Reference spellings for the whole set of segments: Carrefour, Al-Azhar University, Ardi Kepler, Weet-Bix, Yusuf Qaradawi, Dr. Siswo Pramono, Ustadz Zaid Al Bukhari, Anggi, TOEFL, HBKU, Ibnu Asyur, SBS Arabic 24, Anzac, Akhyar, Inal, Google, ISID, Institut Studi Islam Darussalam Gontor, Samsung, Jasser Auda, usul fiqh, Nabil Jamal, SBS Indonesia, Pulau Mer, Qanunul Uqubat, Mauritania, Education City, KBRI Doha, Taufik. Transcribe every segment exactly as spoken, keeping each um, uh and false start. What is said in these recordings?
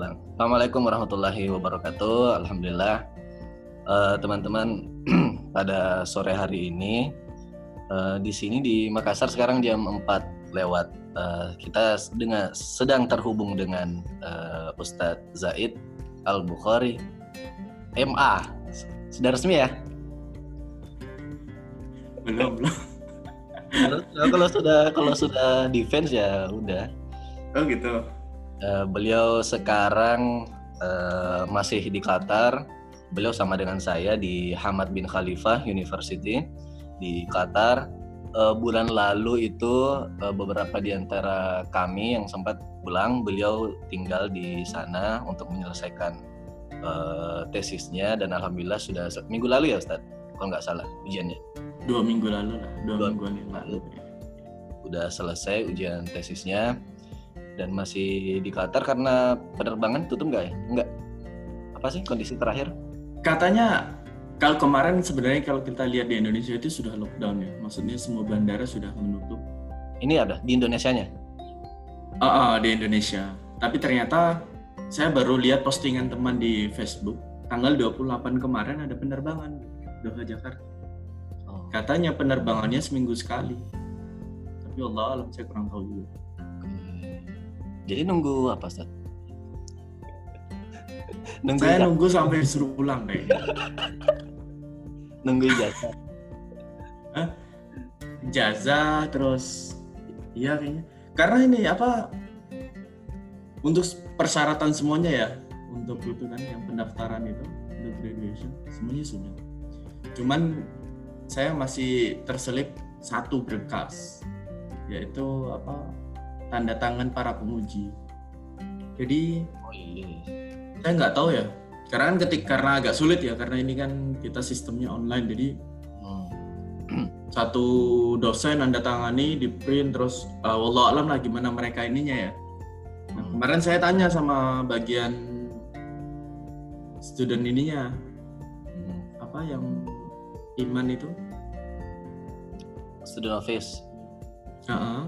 Islam. Assalamualaikum warahmatullahi wabarakatuh. Alhamdulillah uh, teman-teman pada sore hari ini uh, di sini di Makassar sekarang jam empat lewat. Uh, kita dengar, sedang terhubung dengan uh, Ustadz Zaid Al Bukhari M A. Sudah resmi ya? Belum belum. Nah, kalau sudah kalau sudah defense ya udah. Oh gitu. Uh, beliau sekarang uh, masih di Qatar. Beliau sama dengan saya di Hamad bin Khalifa University di Qatar. Uh, bulan lalu itu uh, beberapa di antara kami yang sempat pulang, beliau tinggal di sana untuk menyelesaikan uh, tesisnya dan alhamdulillah sudah minggu lalu ya Ustadz, kalau nggak salah ujiannya. Dua minggu lalu lah. Dua, Dua minggu lalu. lalu. Udah selesai ujian tesisnya. Dan masih di Qatar karena penerbangan tutup nggak ya? Nggak. Apa sih kondisi terakhir? Katanya kalau kemarin sebenarnya kalau kita lihat di Indonesia itu sudah lockdown ya. Maksudnya semua bandara sudah menutup. Ini ada di Indonesianya? Uh, uh, di Indonesia. Tapi ternyata saya baru lihat postingan teman di Facebook. Tanggal dua puluh delapan kemarin ada penerbangan. Doha Jakarta. Oh. Katanya penerbangannya seminggu sekali. Tapi Allah alam saya kurang tahu juga. Jadi nunggu apa, Ustaz? Nunggu saya ijazah. Nunggu sampai disuruh pulang kayaknya. Nunggu ijazah. Hah? Ijazah terus iya kayaknya. Karena ini apa untuk persyaratan semuanya ya, untuk itu kan yang pendaftaran itu, untuk graduation semuanya sudah. Cuman saya masih terselip satu berkas yaitu apa tanda tangan para penguji. Jadi, oh, iya. saya nggak tahu ya. Karena kan ketik karena agak sulit ya, karena ini kan kita sistemnya online, jadi hmm. satu dosen nanda tangani, di print terus, uh, wallah alam lah gimana mereka ininya ya. Nah, hmm. kemarin saya tanya sama bagian student ininya, hmm. apa yang iman itu? Student office. Uh-huh.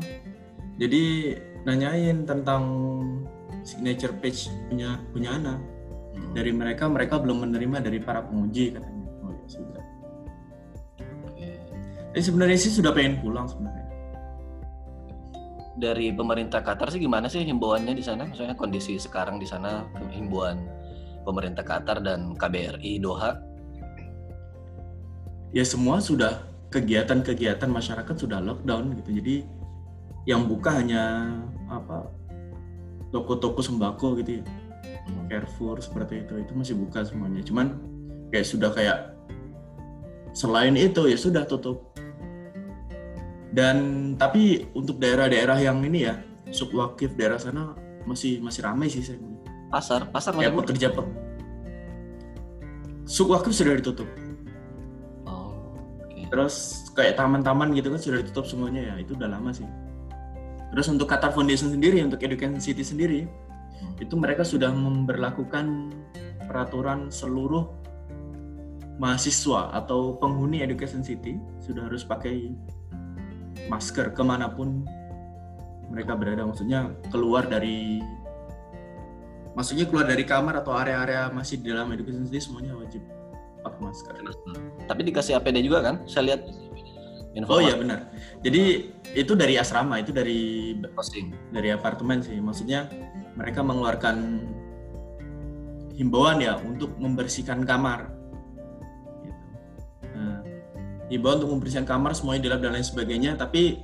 Jadi nanyain tentang signature page punya punya anak. Hmm. Dari mereka mereka belum menerima dari para penguji katanya. Oh ya sudah. Oke. Jadi sebenarnya sih sudah pengen pulang sebenarnya. Dari pemerintah Qatar sih gimana sih himbauannya di sana? Maksudnya kondisi sekarang di sana, himbauan pemerintah Qatar dan K B R I Doha. Ya semua sudah kegiatan-kegiatan masyarakat sudah lockdown gitu. Jadi yang buka hanya apa toko-toko sembako gitu ya, hmm. Carrefour seperti itu itu masih buka semuanya, cuman kayak sudah kayak selain itu ya sudah tutup. Dan tapi untuk daerah-daerah yang ini ya Souq Waqif daerah sana masih masih ramai sih saya. Pasar pasar masih pekerja pe Souq Waqif sudah ditutup. Oh, okay. Terus kayak taman-taman gitu kan sudah ditutup semuanya ya, itu udah lama sih. Terus untuk Qatar Foundation sendiri, untuk Education City sendiri, hmm. itu mereka sudah memberlakukan peraturan seluruh mahasiswa atau penghuni Education City sudah harus pakai masker kemanapun mereka berada. Maksudnya keluar dari, maksudnya keluar dari kamar atau area-area masih di dalam Education City semuanya wajib pakai masker. Tapi dikasih A P D juga kan? Saya lihat. Informasi. Oh iya benar. Jadi itu dari asrama, itu dari posting, dari apartemen sih. Maksudnya mereka mengeluarkan himbauan ya untuk membersihkan kamar. Gitu. Nah, himbauan untuk membersihkan kamar, semuanya dilap dan lain sebagainya. Tapi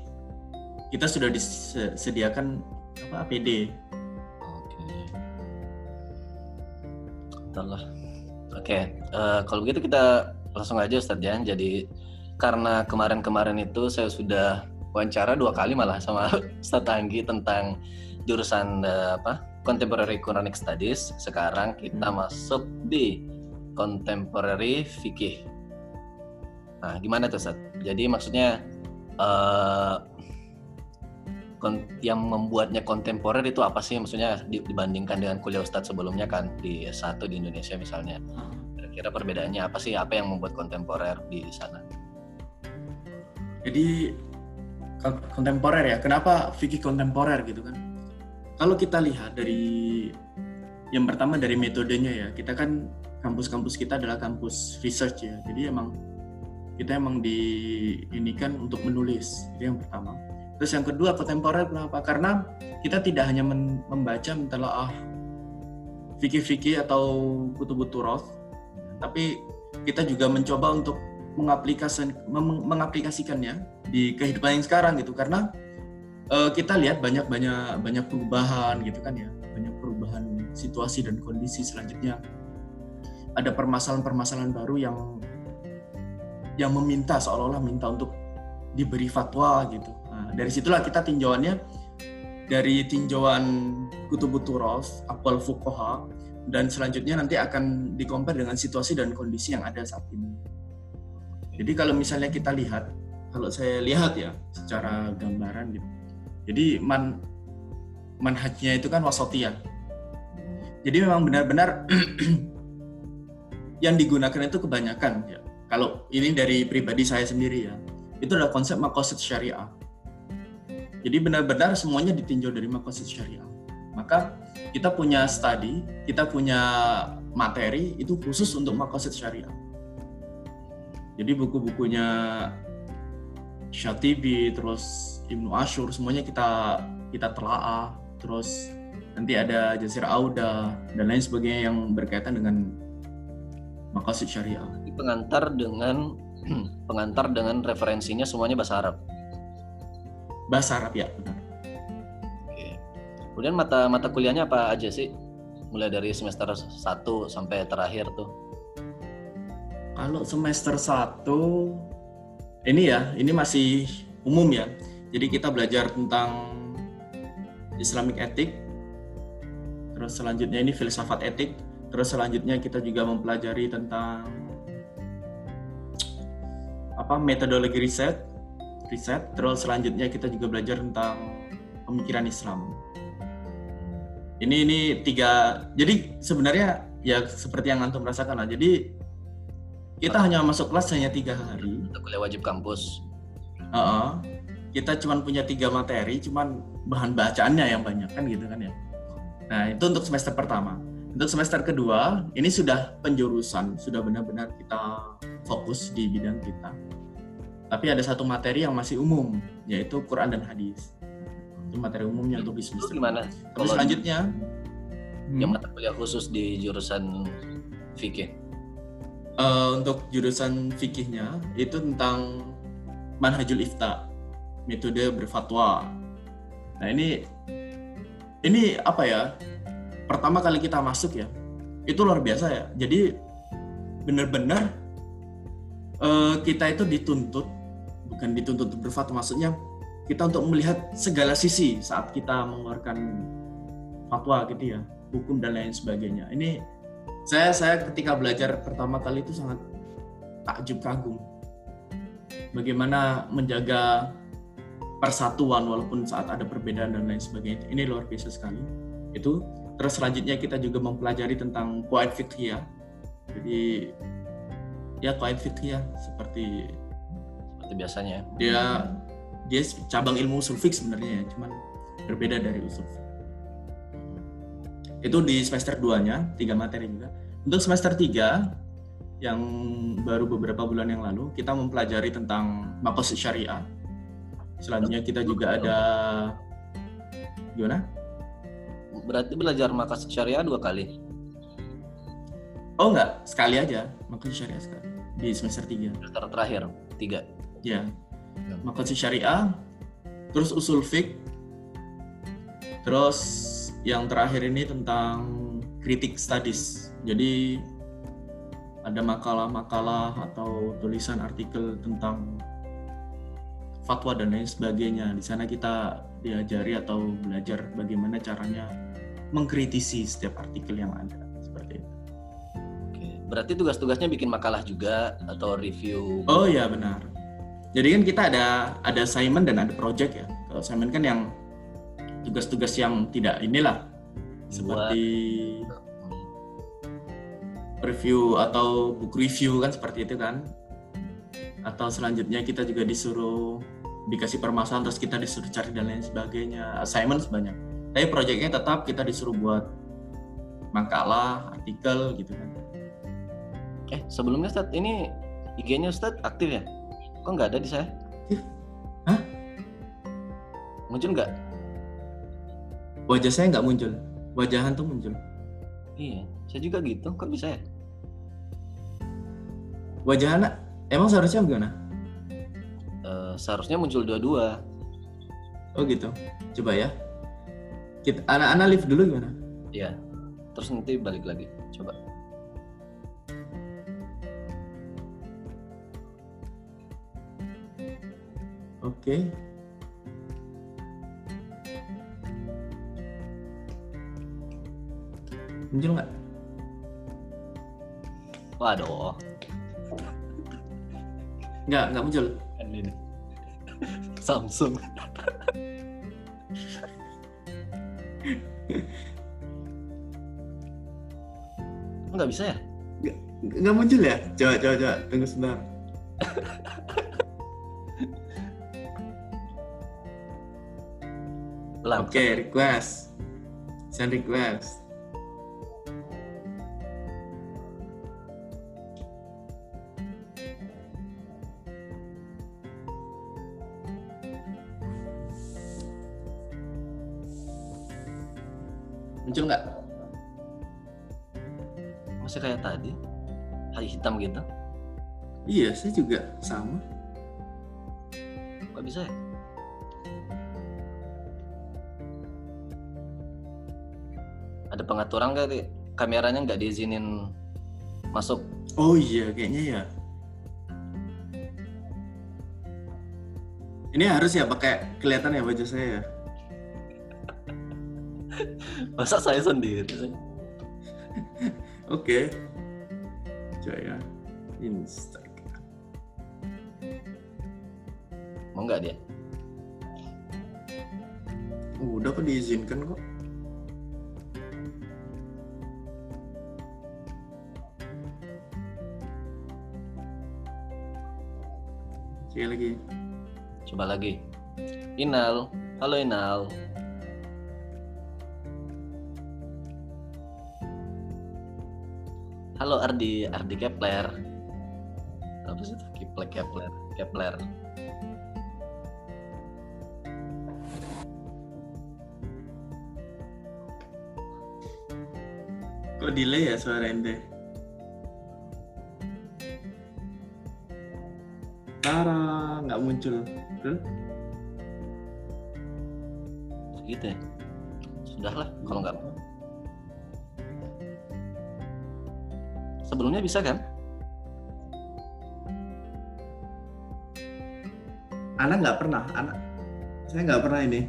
kita sudah disediakan apa A P D. Oke. Entahlah. Oke. Uh, kalau begitu kita langsung aja Ustadz Jan. Jadi karena kemarin-kemarin itu saya sudah wawancara dua kali malah sama Ustadz Anggi tentang jurusan uh, apa Contemporary Quranic Studies. Sekarang kita hmm. masuk di Contemporary Fikih. Nah, gimana tuh Ustadz? Jadi maksudnya uh, kon- yang membuatnya kontemporer itu apa sih? Maksudnya dibandingkan dengan kuliah Ustadz sebelumnya kan di S satu di Indonesia misalnya. Kira-kira perbedaannya apa sih? Apa yang membuat kontemporer di sana? Jadi kontemporer ya, kenapa fikih kontemporer gitu kan? Kalau kita lihat dari Yang pertama dari metodenya ya, kita kan kampus-kampus kita adalah kampus research ya, jadi emang kita emang diinikan untuk menulis, itu yang pertama. Terus yang kedua kontemporer, kenapa? Karena kita tidak hanya membaca, mentelaah fikih-fikih atau kutubut turaf, tapi kita juga mencoba untuk mengaplikasikan, mengaplikasikannya di kehidupan yang sekarang gitu, karena uh, kita lihat banyak-banyak banyak perubahan gitu kan ya, banyak perubahan situasi dan kondisi selanjutnya. Ada permasalahan-permasalahan baru yang yang meminta, seolah-olah minta untuk diberi fatwa gitu. Nah, dari situlah kita tinjauannya dari tinjauan kutubut turaf, aqwal fuqaha, dan selanjutnya nanti akan dikompare dengan situasi dan kondisi yang ada saat ini. Jadi kalau misalnya kita lihat, kalau saya lihat ya secara gambaran gitu. Jadi man manhajnya itu kan wasatiyah. Jadi memang benar-benar yang digunakan itu kebanyakan ya. Kalau ini dari pribadi saya sendiri ya, itu adalah konsep maqasid syariah. Jadi benar-benar semuanya ditinjau dari maqasid syariah. Maka kita punya studi, kita punya materi itu khusus untuk maqasid syariah. Jadi buku-bukunya Syatibi, terus Ibnu Asyur, semuanya kita kita telaah. Terus nanti ada Jasser Auda dan lain sebagainya yang berkaitan dengan maqasid syariah. Pengantar dengan pengantar dengan referensinya semuanya bahasa Arab. Bahasa Arab ya, benar. Oke. Kemudian mata mata kuliahnya apa aja sih? Mulai dari semester satu sampai terakhir tuh. Kalau semester satu ini ya, ini masih umum ya. Jadi kita belajar tentang Islamic ethic. Terus selanjutnya ini filsafat etik. Terus selanjutnya kita juga mempelajari tentang apa metodologi riset, riset. Terus selanjutnya kita juga belajar tentang pemikiran Islam. Ini ini tiga. Jadi sebenarnya ya seperti yang antum rasakan lah. Jadi kita hanya masuk kelas hanya tiga hari. Kuliah wajib kampus. Uh-uh. Kita cuma punya tiga materi, cuman bahan bacaannya yang banyak kan gitu kan ya. Nah itu untuk semester pertama. Untuk semester kedua, ini sudah penjurusan, sudah benar-benar kita fokus di bidang kita. Tapi ada satu materi yang masih umum, yaitu Quran dan Hadis. Itu materi umumnya untuk di semester. Gimana? Tapi selanjutnya, yang mata kuliah khusus di jurusan fikih. Uh, untuk jurusan fikihnya itu tentang manhajul ifta, metode berfatwa. Nah ini, ini apa ya? Pertama kali kita masuk ya, itu luar biasa ya. Jadi benar-benar uh, kita itu dituntut, bukan dituntut berfatwa, maksudnya kita untuk melihat segala sisi saat kita mengeluarkan fatwa gitu ya, hukum dan lain sebagainya. Ini saya saya ketika belajar pertama kali itu sangat takjub kagum. Bagaimana menjaga persatuan walaupun saat ada perbedaan dan lain sebagainya. Ini luar biasa sekali. Itu Terus selanjutnya kita juga mempelajari tentang qawaid fiqhiyah. Jadi ya qawaid fiqhiyah seperti seperti biasanya. Dia dia cabang ilmu usul fiqh sebenarnya ya, cuman berbeda dari usul fiqh. Itu di semester dua-nya, tiga materi juga. Untuk semester tiga yang baru beberapa bulan yang lalu, kita mempelajari tentang maqasid syariah. Selanjutnya kita juga ada gimana? Berarti belajar maqasid syariah dua kali? Oh enggak, sekali aja maqasid syariah sekali di semester tiga. Semester terakhir, tiga? Ya, maqasid syariah, terus usul fiqh, terus yang terakhir ini tentang kritik studies. Jadi ada makalah-makalah atau tulisan artikel tentang fatwa dan lain sebagainya. Di sana kita diajari atau belajar bagaimana caranya mengkritisi setiap artikel yang ada seperti itu. Oke, berarti tugas-tugasnya bikin makalah juga atau review? Oh ya benar. Jadi kan kita ada ada assignment dan ada project ya. Kalau assignment kan yang tugas-tugas yang tidak inilah seperti review atau book review kan seperti itu kan. Atau selanjutnya kita juga disuruh dikasih permasalahan, terus kita disuruh cari dan lain sebagainya, assignment sebanyak. Tapi proyeknya tetap kita disuruh buat makalah, artikel gitu kan. Eh sebelumnya Ustadz, ini I G-nya Ustadz aktif ya? Kok nggak ada di saya? Hah? Muncul nggak? Wajah saya nggak muncul, wajah hantu muncul. Iya, saya juga gitu, kok bisa ya? Wajah anak, emang seharusnya gimana? Uh, seharusnya muncul dua-dua. Oh gitu, coba ya. Kita, anak-anak live dulu gimana? Iya, terus nanti balik lagi, coba. Oke. Muncul nggak? Waduh. Nggak, nggak muncul. Samsung. Nggak bisa ya? Nggak, nggak muncul ya? Coba, coba, coba. Tunggu sebentar. Oke, okay, request. Send request. Muncul nggak? Masih kayak tadi, hari hitam gitu. Iya, saya juga sama. Nggak bisa ya? Ada pengaturan nggak sih? Kameranya nggak diizinin masuk? Oh iya, kayaknya ya. Ini harus ya pakai kelihatan ya wajah saya. Masa saya sendiri? Oke, coba ya, Instagram. Mau nggak dia? Oh, udah kok diizinkan kok. Coba lagi. Coba lagi. Inal, halo Inal. Halo Ardi, Ardi Kepler. Apa sih itu? Kepler, Kepler, Kepler. Kok delay ya suara ente? Tara, nggak muncul. Betul? Gitu ya? Sudahlah, kalau nggak mau. Sebelumnya bisa kan? Anak nggak pernah, anak saya nggak pernah ini.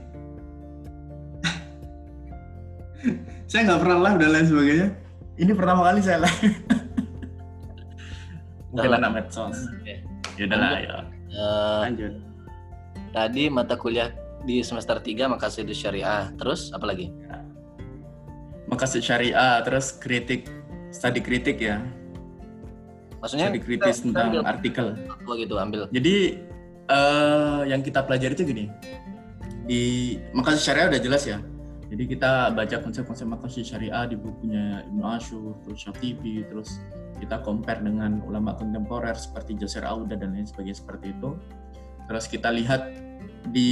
Saya nggak pernah live dan lain sebagainya. Ini pertama kali saya live. Mungkin anak medsos. Ya udah lah ya. Lanjut. Tadi mata kuliah di semester tiga Makasid Syariah, terus apa lagi? Makasid Syariah, terus kritik. Studi kritik ya, maksudnya studi kritis kita, kita tentang ambil artikel gitu, ambil. Jadi uh, yang kita pelajari itu gini, di maqasid syariah udah jelas ya. Jadi kita baca konsep-konsep maqasid syariah di bukunya Ibnu Asyur, terus Syatibi, terus kita compare dengan ulama kontemporer seperti Jasser Auda dan lain sebagainya seperti itu. Terus kita lihat di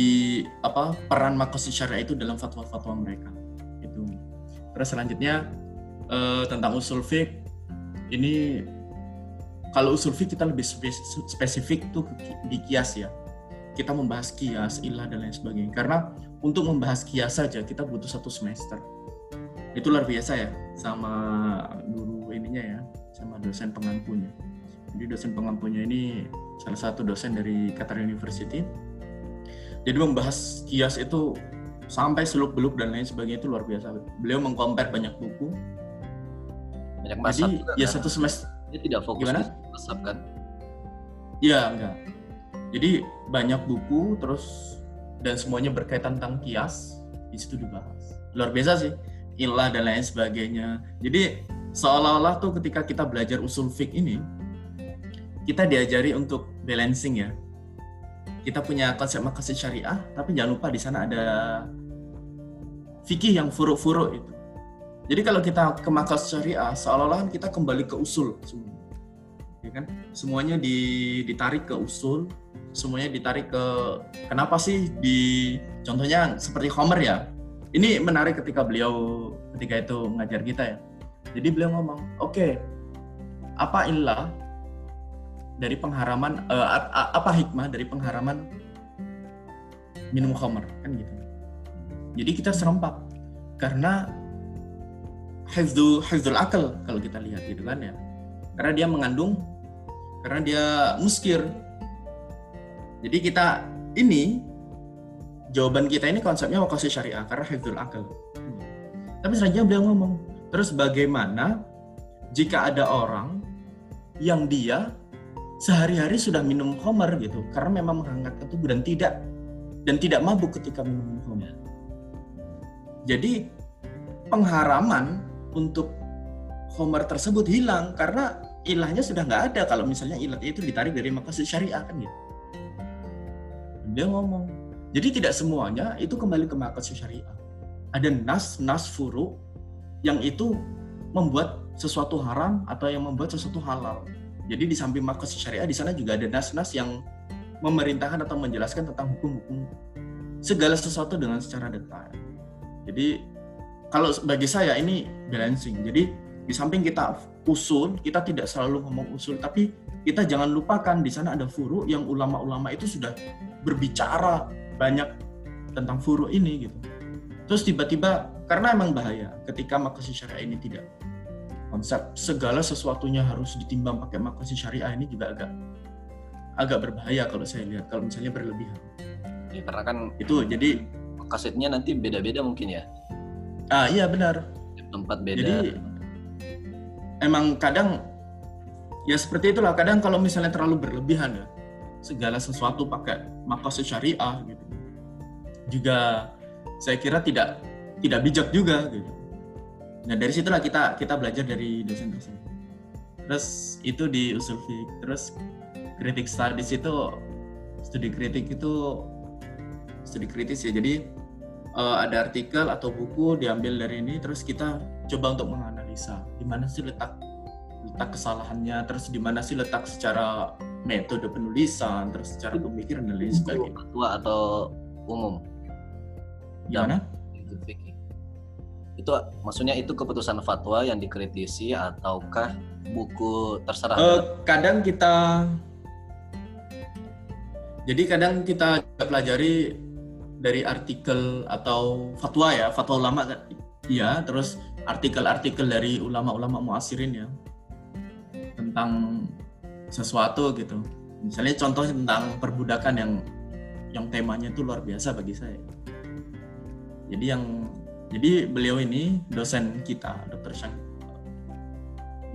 apa peran maqasid syariah itu dalam fatwa-fatwa mereka itu. Terus selanjutnya Uh, tentang usul fiqh. Ini kalau usul fiqh kita lebih spesifik tuh di kias ya. Kita membahas kias, ilah dan lain sebagainya. Karena untuk membahas kias saja kita butuh satu semester. Itu luar biasa ya sama guru ininya ya, sama dosen pengampunya. Jadi dosen pengampunya ini salah satu dosen dari Qatar University. Jadi membahas kias itu sampai seluk-beluk dan lain sebagainya itu luar biasa. Beliau mengcompare banyak buku. Banyak mazhab juga, ya kan? Satu semester dia tidak fokus di mazhab kan? Ya enggak. Jadi banyak buku terus dan semuanya berkaitan tentang kias, di situ dibahas. Luar biasa sih, ilah dan lain sebagainya. Jadi seolah-olah tuh ketika kita belajar usul fiqh ini kita diajari untuk balancing ya. Kita punya konsep maqasid syariah, tapi jangan lupa di sana ada fikih yang furu-furu itu. Jadi kalau kita ke markas syariah, seolah-olah kita kembali ke usul semua, ya kan? Semuanya di, ditarik ke usul, semuanya ditarik ke kenapa sih di contohnya seperti Homer ya. Ini menarik ketika beliau ketika itu mengajar kita ya. Jadi beliau ngomong, oke, okay, apa ilah dari pengharaman uh, apa hikmah dari pengharaman minum Homer kan gitu. Jadi kita serempak karena hifdzul hifdzul akal kalau kita lihat gitu kan ya, karena dia mengandung, karena dia muskir. Jadi kita ini jawaban kita ini konsepnya wakasi syariah karena hifdzul akal. Hmm. Tapi selanjutnya beliau ngomong, terus bagaimana jika ada orang yang dia sehari-hari sudah minum khamr gitu karena memang menghangatkan tubuh dan tidak dan tidak mabuk ketika minum khamr. Jadi pengharaman untuk khamr tersebut hilang karena ilahnya sudah nggak ada kalau misalnya ilahnya itu ditarik dari maqasid syariah kan gitu. Dia ngomong, jadi tidak semuanya itu kembali ke maqasid syariah. Ada nas nas furu yang itu membuat sesuatu haram atau yang membuat sesuatu halal. Jadi di samping maqasid syariah di sana juga ada nas-nas yang memerintahkan atau menjelaskan tentang hukum-hukum segala sesuatu dengan secara detail. Jadi kalau bagi saya ini balancing. Jadi di samping kita usul, kita tidak selalu ngomong usul, tapi kita jangan lupakan di sana ada furu yang ulama-ulama itu sudah berbicara banyak tentang furu ini gitu. Terus tiba-tiba karena emang bahaya ketika maqasid syariah ini tidak konsep segala sesuatunya harus ditimbang pakai maqasid syariah ini juga agak agak berbahaya kalau saya lihat kalau misalnya berlebihan. Ya, karena kan itu jadi maqasidnya nanti beda-beda mungkin ya. Ah iya benar. Tempat beda. Jadi emang kadang ya seperti itulah, kadang kalau misalnya terlalu berlebihan ya segala sesuatu pakai maqasid syariah gitu. Juga saya kira tidak tidak bijak juga gitu. Nah dari situlah kita kita belajar dari dosen-dosen. Terus itu di usul fiqh, terus kritik studies itu studi kritik itu studi kritis ya. Jadi Uh, ada artikel atau buku diambil dari ini, terus kita coba untuk menganalisa di mana sih letak letak kesalahannya, terus di mana sih letak secara metode penulisan, terus secara pemikiran dan lain sebagainya. Fatwa atau umum? Gimana? Itu fikih. Itu maksudnya itu keputusan fatwa yang dikritisi ataukah buku terserah? Uh, kadang kita, jadi kadang kita pelajari dari artikel atau fatwa ya, fatwa ulama kan? Iya, terus artikel-artikel dari ulama-ulama muasirin ya tentang sesuatu gitu. Misalnya contoh tentang perbudakan yang yang temanya itu luar biasa bagi saya. Jadi yang jadi beliau ini dosen kita, Dokter Syang.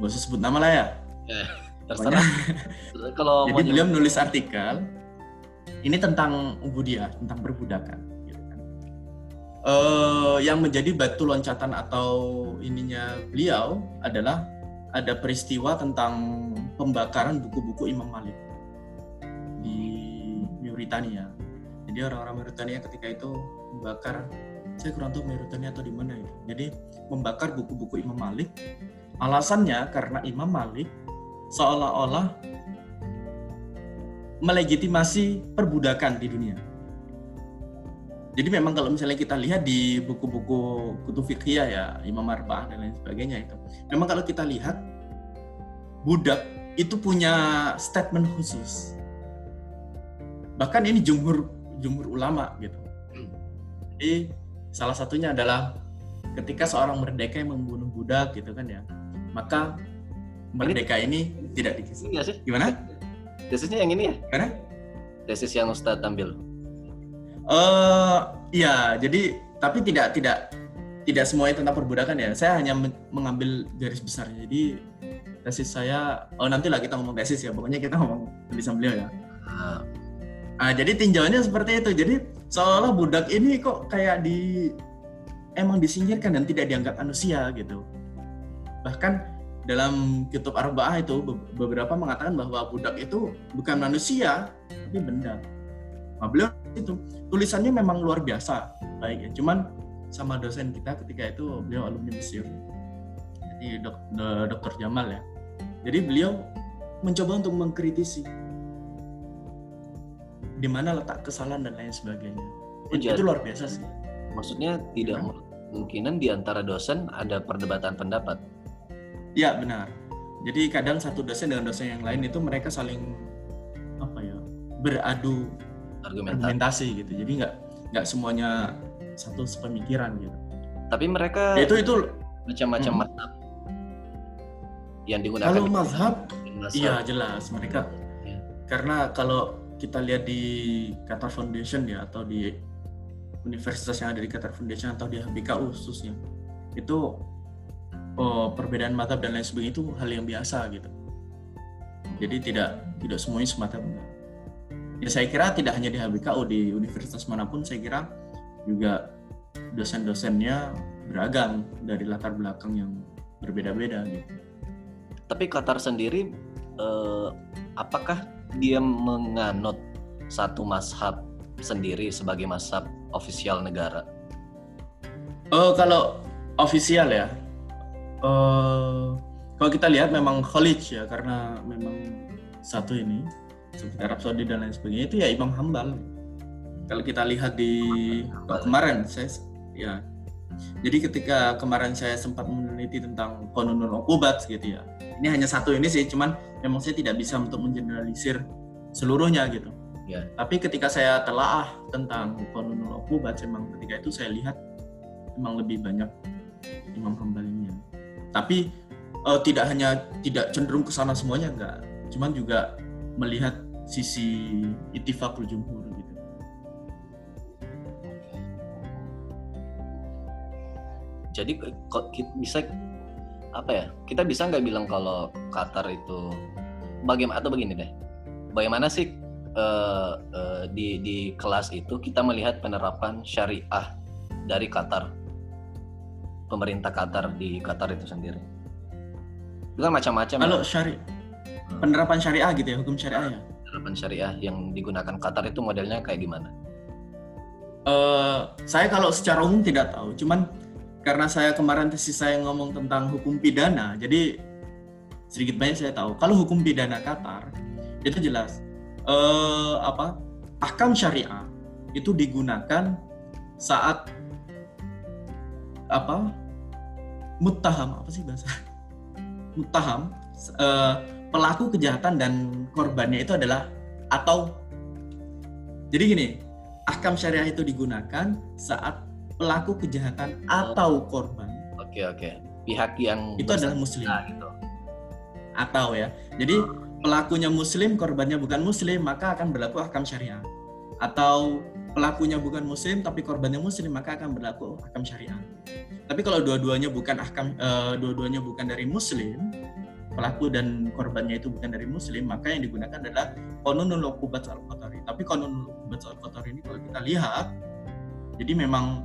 Gak usah sebut nama lah ya. Eh, terserah. Kalau jadi beliau menulis artikel ini tentang ubudiyah, tentang perbudakan, gitu kan. Uh, yang menjadi batu loncatan atau ininya beliau adalah ada peristiwa tentang pembakaran buku-buku Imam Malik di Mauritania. Jadi orang-orang Mauritania ketika itu membakar, saya kurang tahu Mauritania atau di mana itu. Jadi membakar buku-buku Imam Malik. Alasannya karena Imam Malik seolah-olah melegitimasi perbudakan di dunia. Jadi memang kalau misalnya kita lihat di buku-buku kutub fiqhiyah ya, Imam Arba'ah dan lain sebagainya itu. Memang kalau kita lihat budak itu punya statement khusus. Bahkan ini jumhur jumhur ulama gitu. Jadi salah satunya adalah ketika seorang merdeka yang membunuh budak gitu kan ya, maka merdeka ini tidak dikisahkan. Gimana? Tesisnya yang ini ya? Karena? Tesis yang Ustadz ambil. Uh, ya, jadi tapi tidak tidak tidak semuanya tentang perbudakan ya. Saya hanya mengambil garis besarnya. Jadi tesis saya, oh nantilah kita ngomong tesis ya. Pokoknya kita ngomong tulisan beliau ya. Uh. Nah, jadi tinjauannya seperti itu. Jadi seolah-olah budak ini kok kayak di emang disingkirkan dan tidak dianggap manusia gitu. Bahkan dalam kitab Arba'ah itu beberapa mengatakan bahwa budak itu bukan manusia tapi benda. Nah, beliau itu tulisannya memang luar biasa baik ya. Cuman sama dosen kita ketika itu, beliau alumni Mesir, jadi Doktor Jamal ya. Jadi beliau mencoba untuk mengkritisi di mana letak kesalahan dan lain sebagainya. Oh, itu jadi, luar biasa sih. Maksudnya tidak ya. Mungkinan di antara dosen ada perdebatan pendapat. Ya benar. Jadi kadang satu dosen dengan dosen yang lain itu mereka saling apa ya beradu argumentasi, argumentasi gitu. Jadi nggak nggak semuanya satu sepemikiran gitu. Tapi mereka ya, itu itu macam-macam hmm. mazhab yang digunakan. Kalau mazhab, iya jelas mereka. Ya. Karena kalau kita lihat di Qatar Foundation ya atau di universitas yang ada di Qatar Foundation atau di H B K U khususnya itu oh, perbedaan mazhab dan lain sebagainya itu hal yang biasa gitu. Jadi tidak tidak semuanya semata benar. Ya saya kira tidak hanya di H B K U, di universitas manapun saya kira juga dosen-dosennya beragam dari latar belakang yang berbeda-beda gitu. Tapi Qatar sendiri eh, apakah dia menganut satu mazhab sendiri sebagai mazhab ofisial negara? Oh, kalau ofisial ya. Uh, kalau kita lihat memang Khalij ya, karena memang satu ini seperti Arab Saudi dan lain sebagainya itu ya Imam Hambal. Kalau kita lihat di oh, kemarin saya ya, jadi ketika kemarin saya sempat meneliti tentang Qanunul Uqubat gitu ya. Ini hanya satu ini sih, cuman memang saya tidak bisa untuk mengeneralisir seluruhnya gitu. Ya. Tapi ketika saya telaah tentang Qanunul Uqubat, memang ketika itu saya lihat memang lebih banyak Imam Hambalinya. Tapi uh, tidak hanya tidak cenderung ke sana semuanya, enggak. Cuman juga melihat sisi ittifaqul jumhur gitu. Jadi kok bisa apa ya? Kita bisa nggak bilang kalau Qatar itu bagaimana atau begini deh. Bagaimana sih uh, uh, di di kelas itu kita melihat penerapan syariah dari Qatar? Pemerintah Qatar di Qatar itu sendiri, itu kan macam-macam. Kalau ya? syari, penerapan syariah gitu ya, hukum syariah ya. Penerapan syariah yang digunakan Qatar itu modelnya kayak gimana? Uh, saya kalau secara umum tidak tahu, cuman karena saya kemarin tesis saya ngomong tentang hukum pidana, jadi sedikit banyak saya tahu. Kalau hukum pidana Qatar itu jelas uh, apa ahkam syariah itu digunakan saat apa muttaham apa sih bahasa muttaham uh, pelaku kejahatan dan korbannya itu adalah atau jadi gini ahkam syariah itu digunakan saat pelaku kejahatan atau korban oke okay, oke okay. pihak yang itu adalah muslim nah, gitu. Atau ya jadi pelakunya muslim korbannya bukan muslim maka akan berlaku ahkam syariah atau pelakunya bukan muslim tapi korbannya muslim maka akan berlaku ahkam syariah. Tapi kalau dua-duanya bukan ahkam uh, dua-duanya bukan dari muslim, pelaku dan korbannya itu bukan dari muslim, maka yang digunakan adalah Qanunul Uqubat Al-Qatari. Tapi Qanunul Uqubat Al-Qatari ini kalau kita lihat jadi memang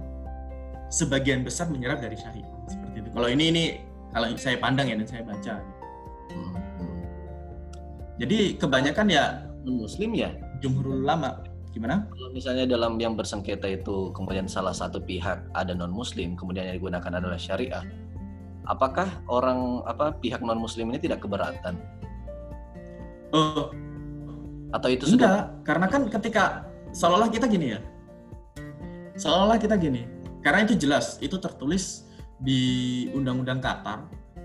sebagian besar menyerap dari syariah seperti itu. Kalau ini ini kalau saya pandang ya dan saya baca. Jadi kebanyakan ya muslim ya jumhurul ulama. Gimana? Kalau misalnya dalam yang bersengketa itu kemudian salah satu pihak ada non-muslim, kemudian yang digunakan adalah syariah. Apakah orang apa pihak non-muslim ini tidak keberatan? Uh, Atau itu sudah? Enggak, karena kan ketika seolah-olah kita gini ya, seolah-olah kita gini. Karena itu jelas, itu tertulis di Undang-Undang Qatar.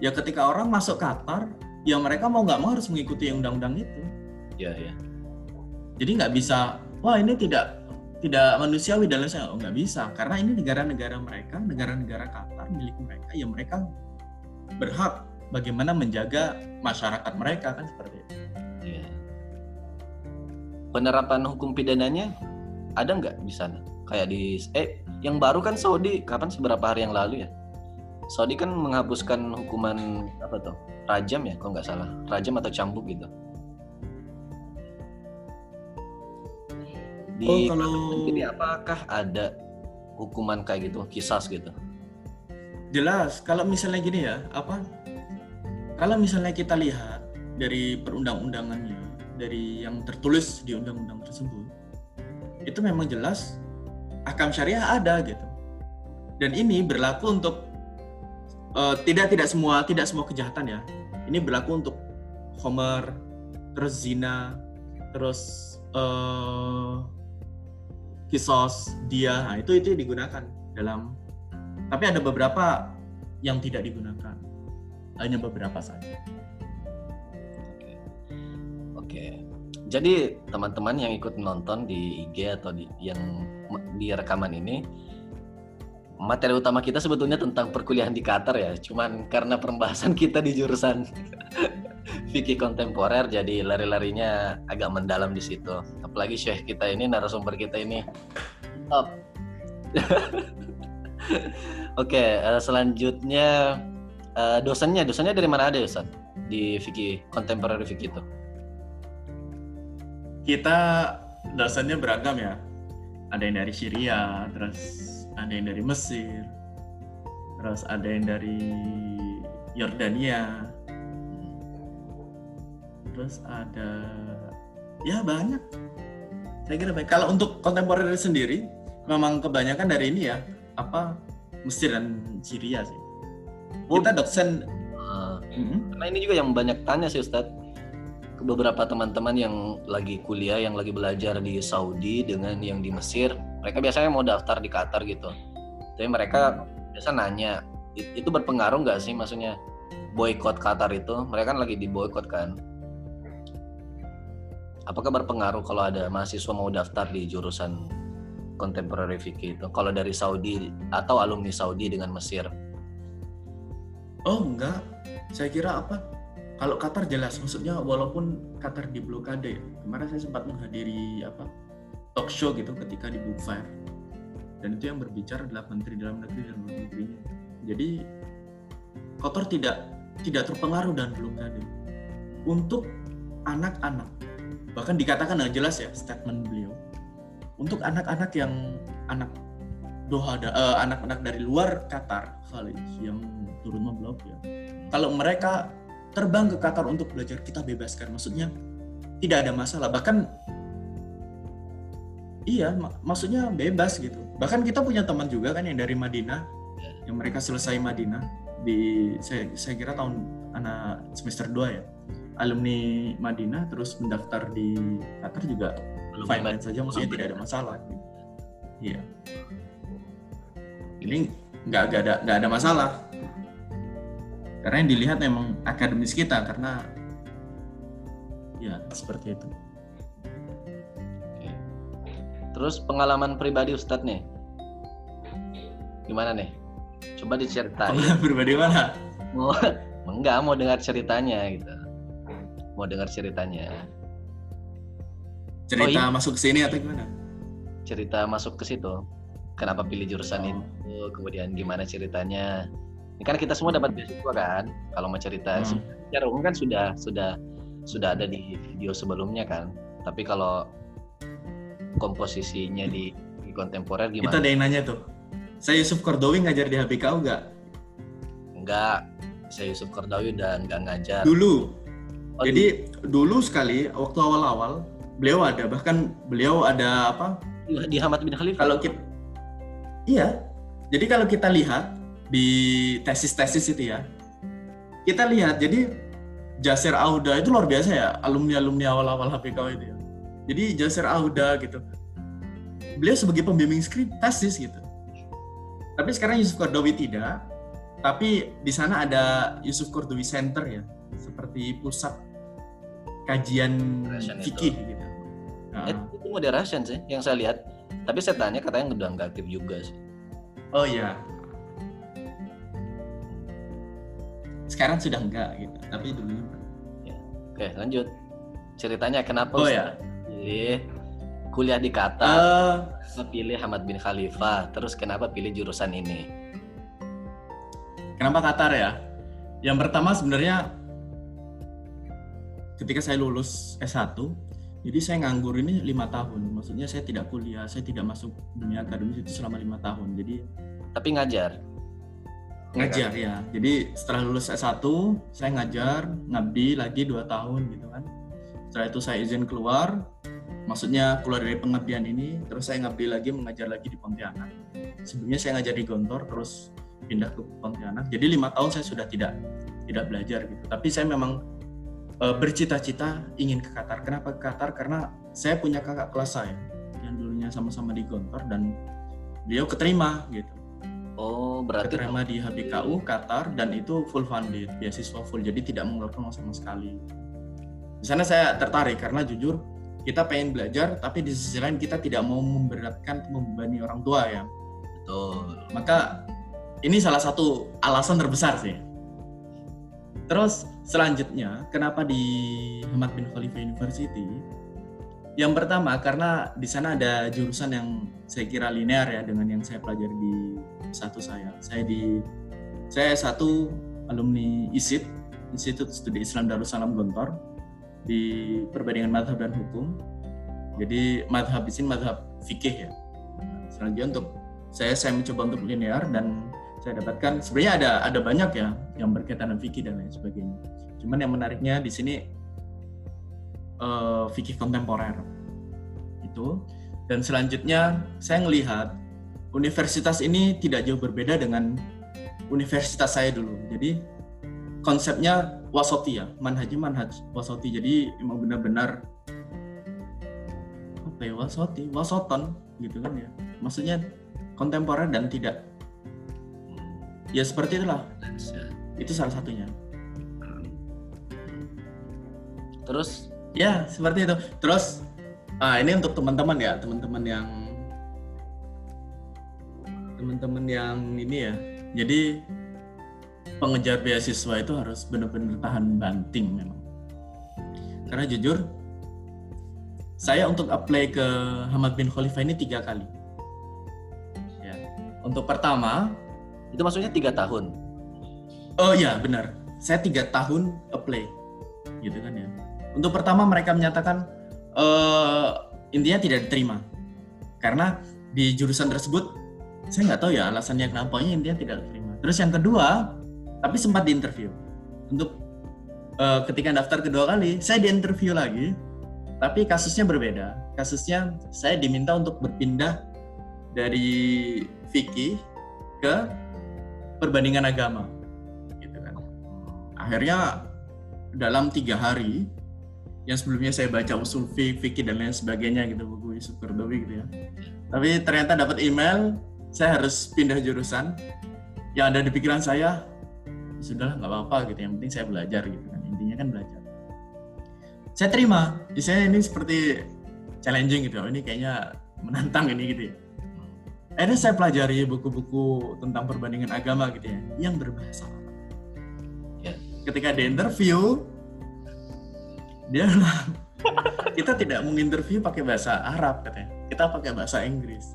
Ya ketika orang masuk Qatar, ya mereka mau nggak mau harus mengikuti undang-undang itu. Ya ya. Jadi nggak bisa. Wah ini tidak tidak manusiawi dan lain-lain. Oh nggak bisa, karena ini negara-negara mereka, negara-negara Qatar milik mereka, ya mereka berhak bagaimana menjaga masyarakat mereka kan seperti itu. Ya. Penerapan hukum pidananya ada nggak di sana? Kayak di eh yang baru kan Saudi kapan seberapa hari yang lalu ya? Saudi kan menghapuskan hukuman apa tuh? Rajam ya, kalau nggak salah, rajam atau cambuk gitu. Di, oh, kalau jadi apakah ada hukuman kayak gitu, kisas gitu? Jelas, kalau misalnya gini ya, apa? Kalau misalnya kita lihat dari perundang-undangannya, dari yang tertulis di undang-undang tersebut, itu memang jelas ahkam syariah ada gitu. Dan ini berlaku untuk uh, tidak tidak semua tidak semua kejahatan ya. Ini berlaku untuk homer, terus zina, terus uh, kisos, dia. Nah, itu itu digunakan dalam. Tapi ada beberapa yang tidak digunakan, hanya beberapa saja. Oke, oke. Jadi teman-teman yang ikut nonton di I G atau di, yang di rekaman ini, materi utama kita sebetulnya tentang perkuliahan di Qatar ya. Cuman karena pembahasan kita di jurusan fikih kontemporer, jadi lari-larinya agak mendalam di situ. Apalagi syekh kita ini, narasumber kita ini top. Oke, okay, uh, selanjutnya uh, dosennya, dosennya dari mana ada ya, Ustaz? Di fikih kontemporer fikih itu. Kita dosennya beragam ya. Ada yang dari Syria, terus ada yang dari Mesir, terus ada yang dari Yordania, terus ada ya banyak. Saya kira banyak. Kalau untuk kontemporer sendiri, memang kebanyakan dari ini ya. Apa Mesir dan Syria sih. Kita dosen uh, mm-hmm. Karena ini juga yang banyak tanya sih Ustadz ke beberapa teman-teman yang lagi kuliah, yang lagi belajar di Saudi dengan yang di Mesir. Mereka biasanya mau daftar di Qatar gitu, tapi mereka biasa nanya, itu berpengaruh nggak sih, maksudnya boykot Qatar itu, mereka kan lagi di boykot kan, apakah berpengaruh kalau ada mahasiswa mau daftar di jurusan contemporary fikih itu, kalau dari Saudi atau alumni Saudi dengan Mesir? Oh enggak, saya kira apa, kalau Qatar jelas, maksudnya walaupun Qatar di blokade, kemarin saya sempat menghadiri apa talk show gitu ketika di Book Fair, dan itu yang berbicara adalah Menteri Dalam Negeri dan Luar Negerinya. Jadi Qatar tidak tidak terpengaruh dan blokade untuk anak-anak, bahkan dikatakan dengan jelas ya statement beliau. Untuk anak-anak yang anak Doha, uh, anak-anak dari luar Qatar kali yang turun memblok ya. Kalau mereka terbang ke Qatar untuk belajar, kita bebaskan. Maksudnya tidak ada masalah. Bahkan iya, mak- maksudnya bebas gitu. Bahkan kita punya teman juga kan yang dari Madinah, yang mereka selesai Madinah di saya, saya kira tahun anak semester dua ya. Alumni Madinah terus mendaftar di Qatar juga. Fine-fine saja, maksudnya tidak ada masalah. Iya. Ini nggak nggak ada nggak ada masalah. Karena yang dilihat memang akademis kita, karena ya seperti itu. Oke. Terus pengalaman pribadi Ustadz nih, gimana nih? Coba diceritain. Pengalaman pribadi mana? Mau nggak mau dengar ceritanya gitu? Mau dengar ceritanya? Cerita oh, iya. masuk ke sini atau gimana? Cerita masuk ke situ. Kenapa pilih jurusan oh. itu? Kemudian gimana ceritanya? Ini kan kita semua dapat beasiswa kan? Kalau mau cerita hmm. secara umum kan sudah sudah sudah ada di video sebelumnya kan. Tapi kalau komposisinya di, di kontemporer gimana? Itu ada yang nanya tuh. Saya Yusuf Qaradawi ngajar di H B K U enggak? Enggak. Saya Yusuf Qaradawi udah enggak ngajar. Dulu. Oh, Jadi dulu. dulu sekali waktu awal-awal beliau ada, bahkan beliau ada apa di Hamad bin Khalifa. Kalau kita iya, jadi kalau kita lihat di tesis-tesis itu ya, kita lihat jadi Jasser Auda itu luar biasa ya, alumni-alumni awal-awal H B K U itu ya. Jadi Jasser Auda gitu, beliau sebagai pembimbing skrip tesis gitu. Tapi sekarang Yusuf Qaradawi tidak, tapi di sana ada Yusuf Qaradawi Center ya, seperti pusat kajian fikih gitu. Nah. Itu moderation sih yang saya lihat. Tapi saya tanya katanya udah nggak aktif juga sih. Oh iya. Sekarang sudah enggak gitu. Tapi dulu. Ya. Oke lanjut. Ceritanya kenapa oh, ya? pilih kuliah di Qatar, uh, pilih Hamad bin Khalifa, terus kenapa pilih jurusan ini? Kenapa Qatar ya? Yang pertama sebenarnya ketika saya lulus S satu, jadi saya nganggur ini lima tahun. Maksudnya saya tidak kuliah, saya tidak masuk dunia akademis itu selama lima tahun. Jadi tapi ngajar. Ngajar ya. Jadi setelah lulus S satu, saya ngajar, ngabdi lagi dua tahun gitu kan. Setelah itu saya izin keluar, Maksudnya keluar dari pengabdian ini, terus saya ngabdi lagi, mengajar lagi di Pontianak. Sebelumnya saya ngajar di Gontor, terus pindah ke Pontianak. Jadi lima tahun saya sudah tidak tidak belajar gitu. Tapi saya memang e, bercita-cita ingin ke Qatar. Kenapa ke Qatar? Karena saya punya kakak kelas saya yang dulunya sama-sama di Gontor dan beliau keterima gitu. Oh, berarti keterima di H B K U Qatar dan itu full funded, beasiswa full. Jadi tidak mengeluarkan sama sekali. Di sana saya tertarik karena jujur kita pengen belajar, tapi di sisi lain kita tidak mau memberatkan, membebani orang tua ya. Betul. Maka ini salah satu alasan terbesar sih. Terus selanjutnya, kenapa di Hamad bin Khalifa University? Yang pertama, karena di sana ada jurusan yang saya kira linear ya dengan yang saya pelajari di satu saya. Saya di saya satu alumni I S I D, Institut Studi Islam Darussalam Gontor, di perbandingan madhab dan hukum. Jadi madhab di sini madhab fikih ya. Selanjutnya untuk saya saya mencoba untuk linear dan saya dapatkan sebenarnya ada ada banyak ya yang berkaitan dengan fikih dan lain sebagainya. Cuman yang menariknya di sini uh, fikih kontemporer itu. Dan selanjutnya saya melihat universitas ini tidak jauh berbeda dengan universitas saya dulu. Jadi konsepnya wasati ya, manhaj manhaj wasati. Jadi emang benar-benar apa ya, wasati, wasoton gitu kan ya. Maksudnya kontemporer dan tidak ya seperti itulah. Itu salah satunya. Terus ya seperti itu. Terus ah ini untuk teman-teman ya, teman-teman yang teman-teman yang ini ya. Jadi pengejar beasiswa itu harus benar-benar tahan banting memang. Karena jujur, saya untuk apply ke Hamad bin Khalifa ini tiga kali. Ya. Untuk pertama, itu maksudnya tiga tahun. Oh iya benar, saya tiga tahun apply, gitu kan ya. Untuk pertama mereka menyatakan uh, intinya tidak diterima, karena di jurusan tersebut saya nggak tahu ya alasannya kenapa intinya tidak diterima. Terus yang kedua, tapi sempat diinterview. Untuk uh, ketika daftar kedua kali, saya diinterview lagi, tapi kasusnya berbeda. Kasusnya saya diminta untuk berpindah dari fikih ke perbandingan agama, gitu kan. Akhirnya dalam tiga hari, yang sebelumnya saya baca usul fikih dan lain sebagainya gitu, buku Yusuf Qaradawi gitu ya. Tapi ternyata dapat email, saya harus pindah jurusan. Yang ada di pikiran saya, sudahlah nggak apa-apa gitu, yang penting saya belajar gitu kan, intinya kan belajar. Saya terima, saya ini seperti challenging gitu, ini kayaknya menantang ini gitu ya. Akhirnya saya pelajari buku-buku tentang perbandingan agama gitu ya, yang berbahasa Arab. Ya. Ketika di interview, dia bilang, kita tidak menginterview pakai bahasa Arab katanya, kita pakai bahasa Inggris.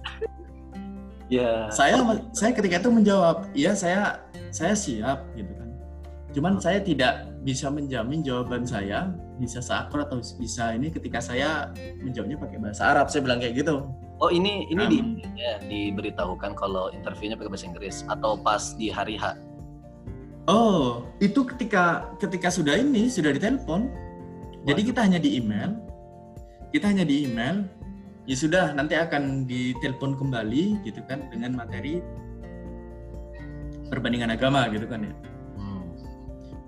Ya. Saya saya ketika itu menjawab, iya saya saya siap gitu kan. Cuman saya tidak bisa menjamin jawaban saya bisa seakur atau bisa ini ketika saya menjawabnya pakai bahasa Arab. Saya bilang kayak gitu. Oh ini ini um, di, ya, diberitahukan kalau interviewnya pakai bahasa Inggris atau pas di hari H? Oh itu ketika ketika sudah ini sudah ditelepon. Jadi kita hanya di email, kita hanya di email. Ya sudah nanti akan ditelepon kembali gitu kan dengan materi perbandingan agama gitu kan ya. Hmm.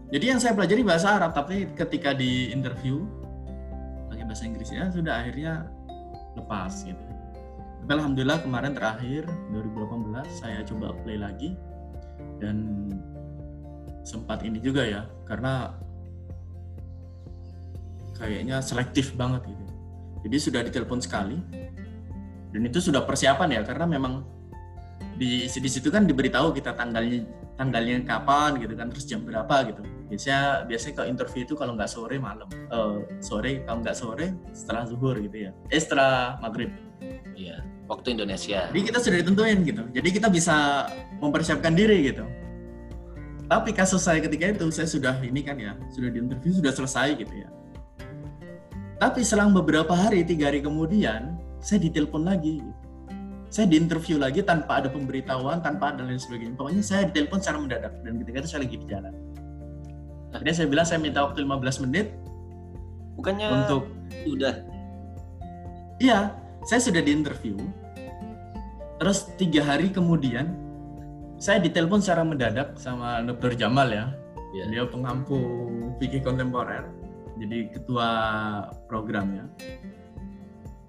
Jadi yang saya pelajari bahasa Arab, tapi ketika di interview pakai bahasa Inggris ya sudah akhirnya lepas gitu. Tapi alhamdulillah kemarin terakhir dua ribu delapan belas saya coba apply lagi dan sempat ini juga ya karena kayaknya selektif banget gitu. Jadi sudah ditelepon sekali dan itu sudah persiapan ya karena memang di di situ kan diberitahu kita tanggalnya tanggalnya kapan gitu kan, terus jam berapa gitu. Biasanya biasanya kalau interview itu kalau nggak sore malam, uh, sore kalau nggak sore setelah zuhur gitu ya, eh, setelah maghrib. Iya, waktu Indonesia. Jadi kita sudah ditentuin gitu. Jadi kita bisa mempersiapkan diri gitu. Tapi kasus saya ketika itu saya sudah ini kan ya, sudah diinterview sudah selesai gitu ya. Tapi selang beberapa hari, tiga hari kemudian, saya ditelepon lagi. Saya diinterview lagi tanpa ada pemberitahuan, tanpa ada lain sebagainya. Pokoknya saya ditelepon secara mendadak. Dan ketika itu saya lagi di jalan. Akhirnya saya bilang saya minta waktu lima belas menit. Bukannya untuk sudah. Iya, saya sudah diinterview. Terus tiga hari kemudian, saya ditelepon secara mendadak sama Nabil Jamal ya. Yeah. Beliau pengampu fikih kontemporer, jadi ketua programnya.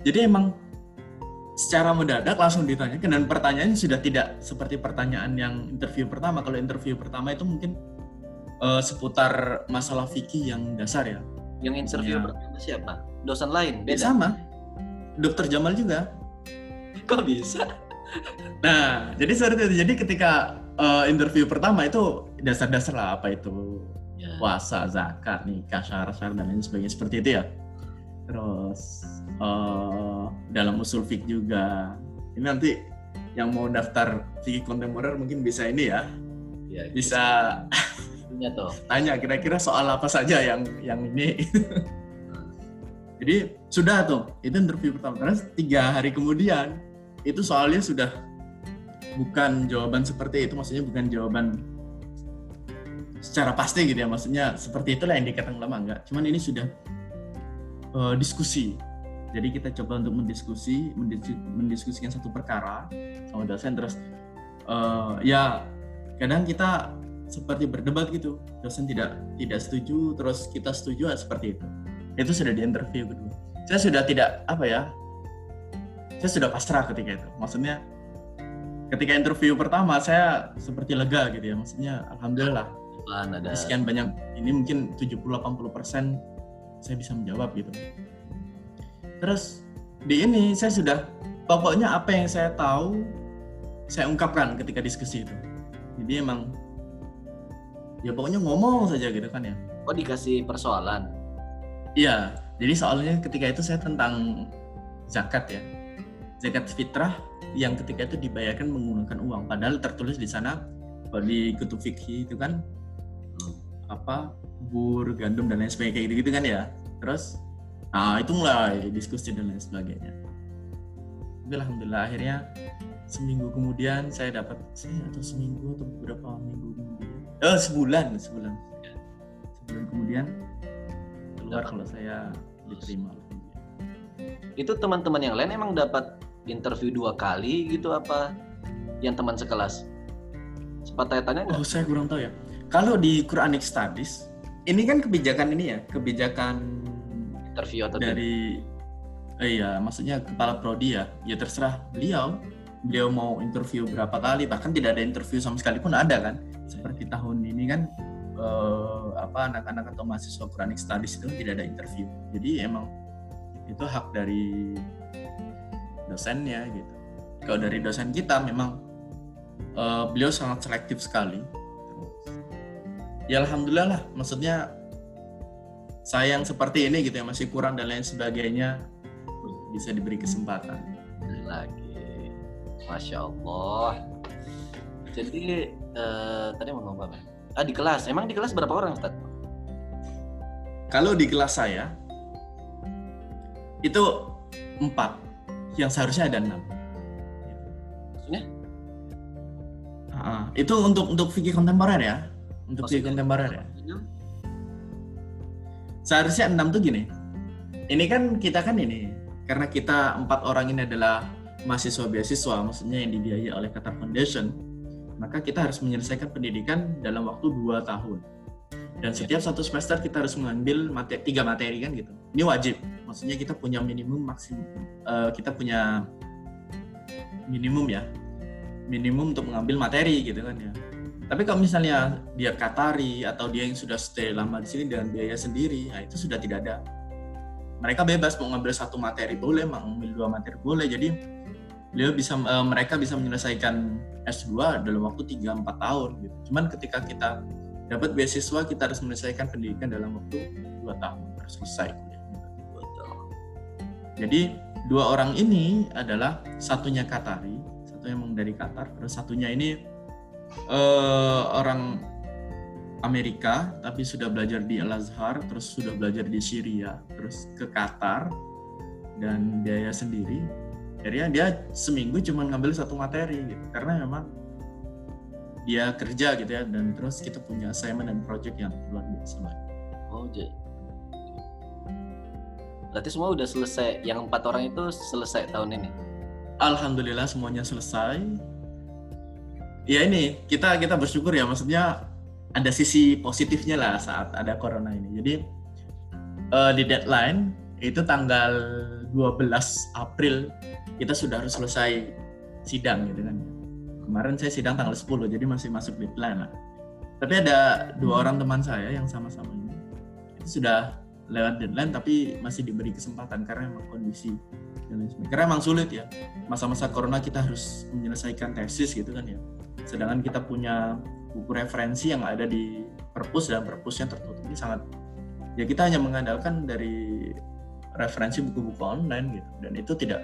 Jadi emang secara mendadak langsung ditanyakan, dan pertanyaannya sudah tidak seperti pertanyaan yang interview pertama. Kalau interview pertama itu mungkin uh, seputar masalah fikih yang dasar ya. Yang interview ya. Pertama siapa? Dosen lain? Beda? Sama. Dokter Jamal juga. Kok bisa? Nah, jadi seperti itu. Jadi ketika uh, interview pertama itu dasar-dasar lah, apa itu ya. Puasa, zakat, nikah, syarat-syarat dan lain sebagainya, seperti itu ya. Terus uh, dalam usul fiqh juga. Ini nanti yang mau daftar fikih kontemporer mungkin bisa ini ya. Ya bisa tanya, tanya kira-kira soal apa saja yang yang ini. Jadi sudah tuh, itu interview pertama. Terus tiga hari kemudian, itu soalnya sudah bukan jawaban seperti itu, maksudnya bukan jawaban secara pasti gitu ya, maksudnya seperti itulah yang dikatakan lama, enggak. Cuman ini sudah uh, diskusi. Jadi kita coba untuk mendiskusi, mendis- mendiskusikan satu perkara sama dosen. Terus uh, ya kadang kita seperti berdebat gitu, dosen tidak tidak setuju, terus kita setuju, seperti itu. Itu sudah di interview kedua. Saya sudah tidak apa ya, saya sudah pasrah ketika itu. Maksudnya ketika interview pertama saya seperti lega gitu ya. Maksudnya alhamdulillah. Nah, ada sekian banyak ini, mungkin tujuh puluh sampai delapan puluh persen saya bisa menjawab gitu. Terus di ini saya sudah, pokoknya apa yang saya tahu saya ungkapkan ketika diskusi itu. Jadi emang ya pokoknya ngomong saja gitu kan ya. Oh, dikasih persoalan. Iya, jadi soalnya ketika itu saya tentang zakat ya, zakat fitrah yang ketika itu dibayarkan menggunakan uang. Padahal tertulis di sana, di kutub fikih itu kan apa, bur, gandum dan lain sebagainya gitu gitu kan ya. Terus, nah itu mulai diskusi dan lain sebagainya. Tapi alhamdulillah akhirnya seminggu kemudian saya dapat, atau seminggu atau beberapa minggu kemudian, eh sebulan sebulan sebulan kemudian. Luar kalau saya diterima. Itu teman-teman yang lain emang dapat interview dua kali gitu apa? Yang teman sekelas? Sempat tanya-tanya nggak? Oh, saya kurang tahu ya. Kalau di Quranic Studies, ini kan kebijakan ini ya, kebijakan interview atau dari, eh, iya, maksudnya kepala prodi ya. Ya terserah beliau, beliau mau interview berapa kali, bahkan tidak ada interview sama sekali pun ada kan? Seperti tahun ini kan. Uh, apa anak-anak atau mahasiswa Quranic Studies itu tidak ada interview. Jadi emang itu hak dari dosennya gitu. Kalau dari dosen kita memang uh, beliau sangat selektif sekali. Ya alhamdulillah lah, maksudnya saya yang seperti ini gitu ya, masih kurang dan lain sebagainya, bisa diberi kesempatan. Lagi, masya Allah. Jadi uh, tadi mau ngomong apa? Ah, di kelas. Emang di kelas berapa orang, Ustaz? Kalau di kelas saya, itu empat. Yang seharusnya ada enam. Maksudnya? Uh, itu untuk untuk fikih kontemporer ya. Untuk fikih kontemporer ya. Seharusnya enam tuh gini. Ini kan, kita kan ini. Karena kita empat orang ini adalah mahasiswa-beasiswa, maksudnya yang dibiayai oleh Qatar Foundation. Maka kita harus menyelesaikan pendidikan dalam waktu dua tahun. Dan setiap satu semester kita harus mengambil materi, tiga materi kan gitu. Ini wajib. Maksudnya kita punya minimum maksimum. Uh, kita punya minimum ya. Minimum untuk mengambil materi gitu kan ya. Tapi kalau misalnya dia Qatari atau dia yang sudah stay lama di sini dengan biaya sendiri, nah itu sudah tidak ada. Mereka bebas mau mengambil satu materi boleh, mau mengambil dua materi boleh. Jadi beliau bisa, uh, mereka bisa menyelesaikan S dua dalam waktu tiga sampai empat tahun gitu. Cuman ketika kita dapat beasiswa, kita harus menyelesaikan pendidikan dalam waktu dua tahun, harus selesai dua tahun. Jadi dua orang ini adalah, satunya Qatari, satunya memang dari Qatar, terus satunya ini uh, orang Amerika tapi sudah belajar di Al-Azhar, terus sudah belajar di Syria, terus ke Qatar dan biaya sendiri. Akhirnya dia seminggu cuma ngambil satu materi gitu, karena memang dia kerja gitu ya, dan terus kita punya assignment dan project yang luar biasa banget. Oh, jadi Berarti semua udah selesai, yang empat orang itu selesai tahun ini? Alhamdulillah semuanya selesai. Ya ini, kita kita bersyukur ya, maksudnya ada sisi positifnya lah saat ada corona ini. Jadi uh, di deadline itu tanggal dua belas April kita sudah harus selesai sidang gitu kan. Kemarin saya sidang tanggal sepuluh, jadi masih masuk deadline lah. Tapi ada dua orang teman saya yang sama-sama ini itu sudah lewat deadline tapi masih diberi kesempatan karena memang kondisi dan lain sebagainya. Karena memang sulit ya, masa-masa corona kita harus menyelesaikan tesis gitu kan ya. Sedangkan kita punya buku referensi yang ada di perpus dan perpusnya tertutup, ini sangat ya kita hanya mengandalkan dari referensi buku-buku online gitu, dan itu tidak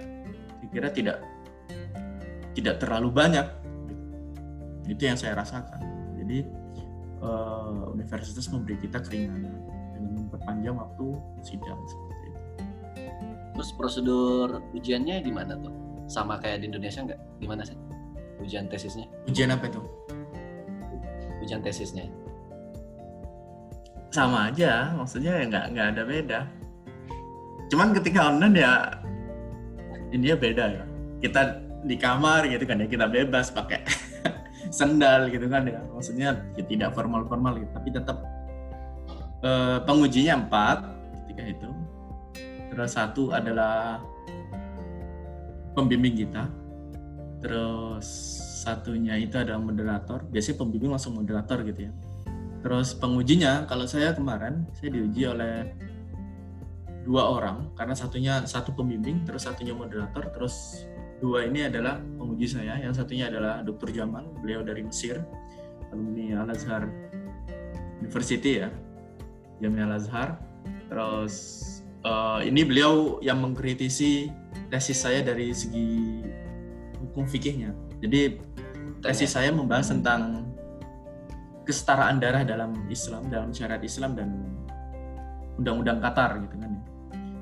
dikira tidak tidak terlalu banyak gitu. Itu yang saya rasakan. Jadi uh, universitas memberi kita keringanan dengan memperpanjang waktu sidang seperti itu. Terus prosedur ujiannya gimana tuh? Sama kayak di Indonesia nggak? Gimana sih ujian tesisnya? Ujian apa itu? Ujian tesisnya sama aja, maksudnya nggak nggak ada beda. Cuman ketika online ya ini ya beda ya. Kita di kamar gitu kan ya, kita bebas pakai sendal gitu kan ya. Maksudnya ya, tidak formal-formal gitu, tapi tetap eh, pengujinya empat ketika itu. Terus satu adalah pembimbing kita. Terus satunya itu adalah moderator. Biasanya pembimbing langsung moderator gitu ya. Terus pengujinya kalau saya kemarin saya diuji oleh dua orang, karena satunya satu pembimbing, terus satunya moderator, terus dua ini adalah penguji saya. Yang satunya adalah Doktor Jamal, beliau dari Mesir, alumni Al-Azhar University ya, Jamiah Al-Azhar. Terus uh, ini beliau yang mengkritisi tesis saya dari segi hukum fikihnya. Jadi tesis saya membahas tentang kesetaraan darah dalam Islam, dalam syariat Islam dan undang-undang Qatar gitu kan.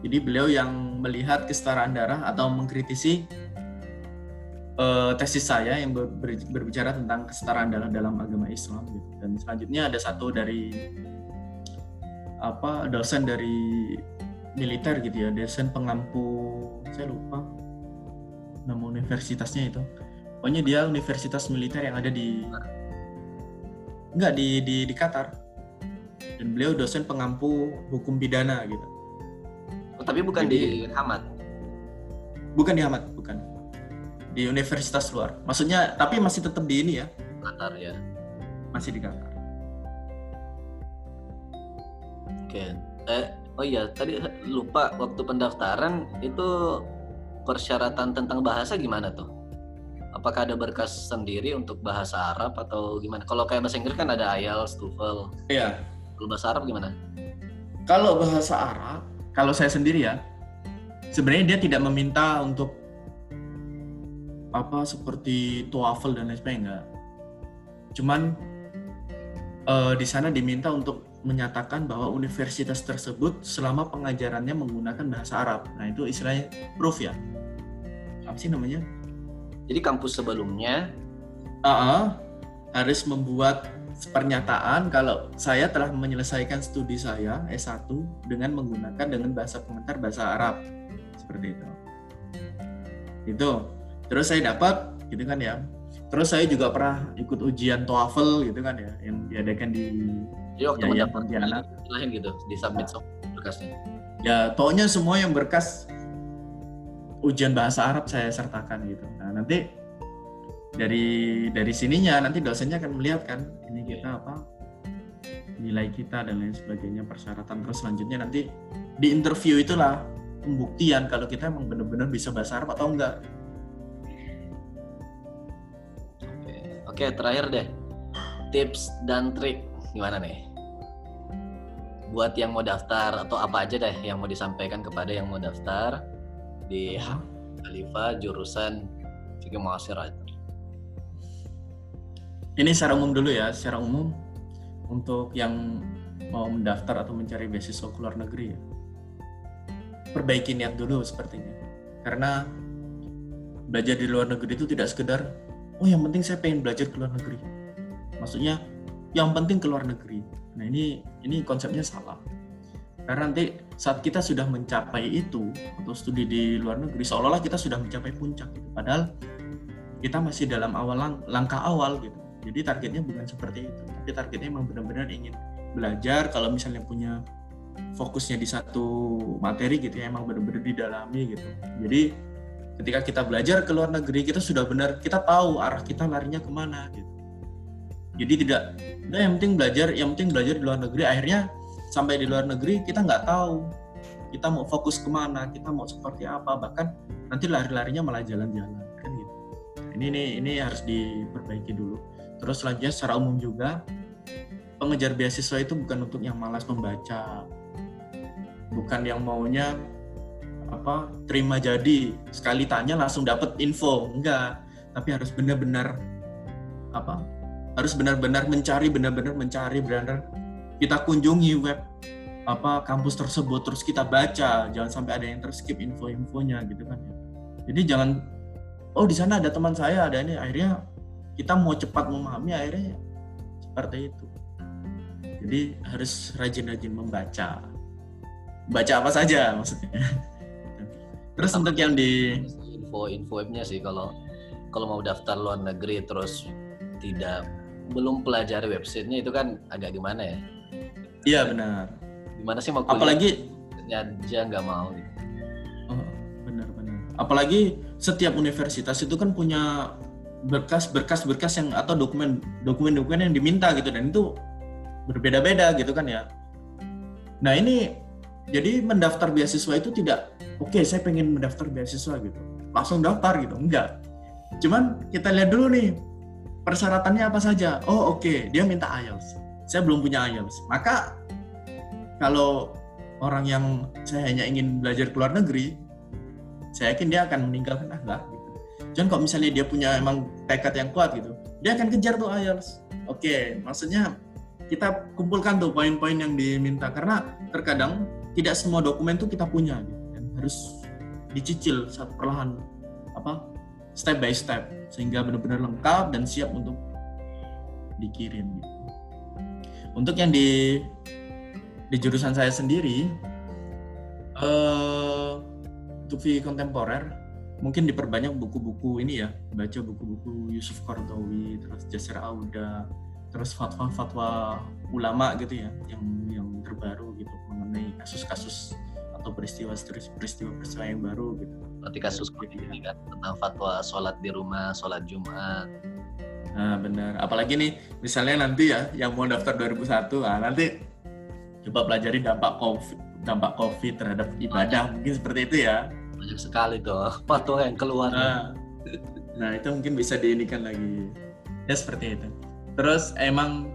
Jadi beliau yang melihat kesetaraan darah atau mengkritisi uh, tesis saya yang ber- ber- berbicara tentang kesetaraan darah dalam agama Islam gitu. Dan selanjutnya ada satu dari apa dosen dari militer gitu ya, dosen pengampu, saya lupa nama universitasnya itu. Pokoknya dia universitas militer yang ada di enggak di di, di Qatar. Dan beliau dosen pengampu hukum pidana gitu. Oh, tapi bukan jadi, di Hamad. Bukan di Hamad, bukan. Di universitas luar. Maksudnya tapi masih tetap di ini ya, Qatar ya. Masih di Qatar. Oke. Eh, oh iya, tadi lupa waktu pendaftaran itu persyaratan tentang bahasa gimana tuh? Apakah ada berkas sendiri untuk bahasa Arab atau gimana? Kalau kayak bahasa Inggris kan ada I E L T S, TOEFL. Iya. Kalau bahasa Arab gimana? Kalau bahasa Arab kalau saya sendiri ya, sebenarnya dia tidak meminta untuk apa seperti TOEFL dan lain sebagainya. Cuman uh, di sana diminta untuk menyatakan bahwa universitas tersebut selama pengajarannya menggunakan bahasa Arab. Nah itu istilahnya proof ya. Apa sih namanya? Jadi kampus sebelumnya uh-uh, harus membuat pernyataan kalau saya telah menyelesaikan studi saya S satu dengan menggunakan dengan bahasa pengantar bahasa Arab seperti itu. Itu terus saya dapat gitu kan ya. Terus saya juga pernah ikut ujian TOEFL gitu kan ya yang diadakan di Yayasan Pontianak lain gitu, di submit nah. Berkasnya. Ya, pokoknya semua yang berkas ujian bahasa Arab saya sertakan gitu. Nah, nanti dari dari sininya nanti dosennya akan melihat kan ini kita apa nilai kita dan lain sebagainya, persyaratan. Terus selanjutnya nanti di interview itulah pembuktian kalau kita emang benar-benar bisa bahasa Arab atau enggak. Oke, oke terakhir deh, tips dan trik gimana nih buat yang mau daftar, atau apa aja deh yang mau disampaikan kepada yang mau daftar di Khalifa jurusan Fikih Mu'asyir. Ini secara umum dulu ya, secara umum untuk yang mau mendaftar atau mencari beasiswa ke luar negeri ya. Perbaiki niat dulu sepertinya. Karena belajar di luar negeri itu tidak sekedar, oh yang penting saya pengen belajar ke luar negeri. Maksudnya yang penting ke luar negeri. Nah ini ini konsepnya salah. Karena nanti saat kita sudah mencapai itu untuk studi di luar negeri, seolah-olah kita sudah mencapai puncak gitu. Padahal kita masih dalam awal lang- langkah awal gitu. Jadi targetnya bukan seperti itu, tapi targetnya memang benar-benar ingin belajar. Kalau misalnya punya fokusnya di satu materi gitu ya, emang benar-benar didalami gitu. Jadi ketika kita belajar ke luar negeri, kita sudah benar, kita tahu arah kita larinya kemana gitu. Jadi tidak, nah yang penting belajar, yang penting belajar di luar negeri, akhirnya sampai di luar negeri kita nggak tahu kita mau fokus kemana, kita mau seperti apa, bahkan nanti lari-larinya malah jalan-jalan kan gitu. Ini ini ini harus diperbaiki dulu. Terus selanjutnya secara umum juga pengejar beasiswa itu bukan untuk yang malas membaca, bukan yang maunya apa terima jadi sekali tanya langsung dapat info, enggak, tapi harus benar-benar apa harus benar-benar mencari benar-benar mencari benar-benar kita kunjungi web apa kampus tersebut, terus kita baca, jangan sampai ada yang terskip info-infonya gitu kan. Jadi jangan oh di sana ada teman saya ada ini, akhirnya kita mau cepat memahami, akhirnya seperti itu. Jadi harus rajin-rajin membaca, baca apa saja maksudnya. Terus Tampak untuk yang di info-info webnya sih, kalau kalau mau daftar luar negeri terus tidak belum pelajari websitenya itu kan agak gimana ya. Iya benar. Gimana sih mau kuliah? Apalagi aja nggak mau. Oh, benar-benar. Apalagi setiap universitas itu kan punya berkas-berkas-berkas yang atau dokumen-dokumen-dokumen yang diminta gitu, dan itu berbeda-beda gitu kan ya. Nah ini jadi mendaftar beasiswa itu tidak, oke okay, saya pengen mendaftar beasiswa gitu, langsung daftar gitu, enggak. Cuman kita lihat dulu nih persyaratannya apa saja. Oh oke okay, dia minta I E L T S. Saya belum punya I E L T S. Maka kalau orang yang saya hanya ingin belajar ke luar negeri, saya yakin dia akan meninggalkan ah lah gitu. Cuman kalau misalnya dia punya emang tekad yang kuat gitu, dia akan kejar tuh I E L T S. Oke, okay, maksudnya kita kumpulkan tuh poin-poin yang diminta, karena terkadang tidak semua dokumen tuh kita punya gitu. Dan harus dicicil satu perlahan apa step by step sehingga benar-benar lengkap dan siap untuk dikirim gitu. Untuk yang di, di jurusan saya sendiri, uh, untuk V kontemporer, mungkin diperbanyak buku-buku ini ya, baca buku-buku Yusuf Qaradawi, terus Jasser Auda, terus fatwa-fatwa ulama gitu ya, yang yang terbaru gitu mengenai kasus-kasus atau peristiwa-peristiwa yang baru gitu. Seperti kasus ini kan tentang fatwa sholat di rumah, sholat Jumat. Nah benar, apalagi nih misalnya nanti ya yang mau daftar dua ribu satu, nah nanti coba pelajari dampak COVID, dampak COVID terhadap ibadah, banyak. Mungkin seperti itu ya. Banyak sekali tuh fatwa yang keluar. Nah, nah itu mungkin bisa diinikan lagi ya seperti itu. Terus emang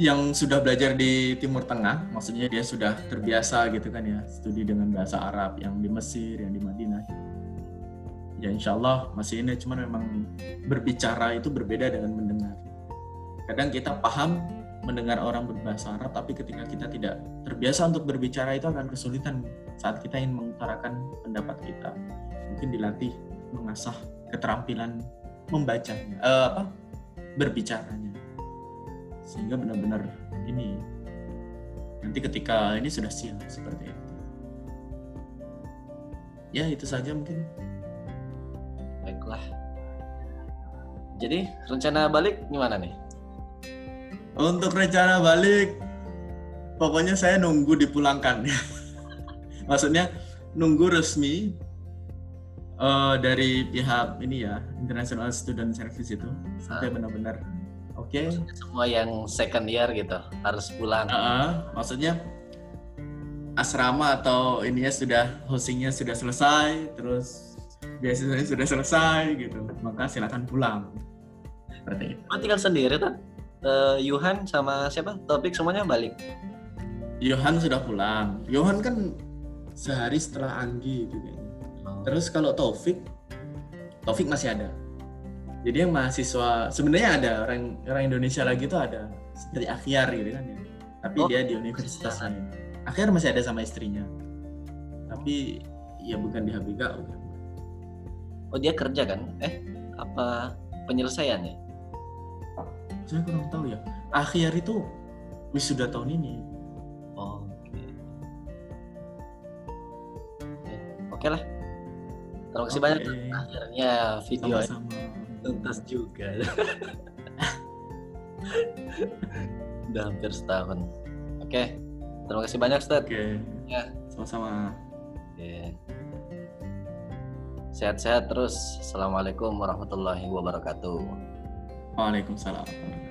yang sudah belajar di Timur Tengah, maksudnya dia sudah terbiasa gitu kan ya, studi dengan bahasa Arab yang di Mesir, yang di Madinah. Ya insyaallah masih ini, cuman memang berbicara itu berbeda dengan mendengar. Kadang kita paham mendengar orang berbahasa Arab, tapi ketika kita tidak terbiasa untuk berbicara itu akan kesulitan saat kita ingin mengutarakan pendapat kita. Mungkin dilatih mengasah keterampilan membacanya, eh, apa berbicaranya, sehingga benar-benar ini nanti ketika ini sudah siap seperti itu. Ya itu saja mungkin. Baiklah. Jadi rencana balik gimana nih? Untuk rencana balik, pokoknya saya nunggu dipulangkan. Maksudnya nunggu resmi uh, dari pihak ini ya, International Student Service itu sampai ah. benar-benar oke. Okay. Semua yang second year gitu harus pulang. Uh-uh, maksudnya asrama atau ininya sudah hostingnya sudah selesai, terus biasanya sudah selesai gitu, maka silakan pulang. Berarti tinggal sendiri kan? Uh, Yohan sama siapa? Taufik semuanya balik. Yohan sudah pulang. Yohan kan sehari setelah Anggi gitu kayaknya. Oh. Terus kalau Taufik, Taufik masih ada. Jadi yang mahasiswa sebenarnya ada orang orang Indonesia lagi itu ada seperti Akhyar gitu kan ya. Tapi oh, dia di universitas lain. Akhyar masih ada sama istrinya. Tapi ya bukan di H B K U kan. Oh dia kerja kan? Eh apa penyelesaiannya? Saya kurang tahu ya. Akhyar itu wisuda tahun ini. Oh, oke. Okay. Oke okay lah. Terima kasih okay. banyak. Akhirnya video tuntas juga. Udah hampir setahun. Oke. Okay. Terima kasih banyak, Ustaz. Oke. Okay. Ya, sama-sama. Oke. Okay. Sehat-sehat terus. Assalamualaikum warahmatullahi wabarakatuh. Waalaikumsalam.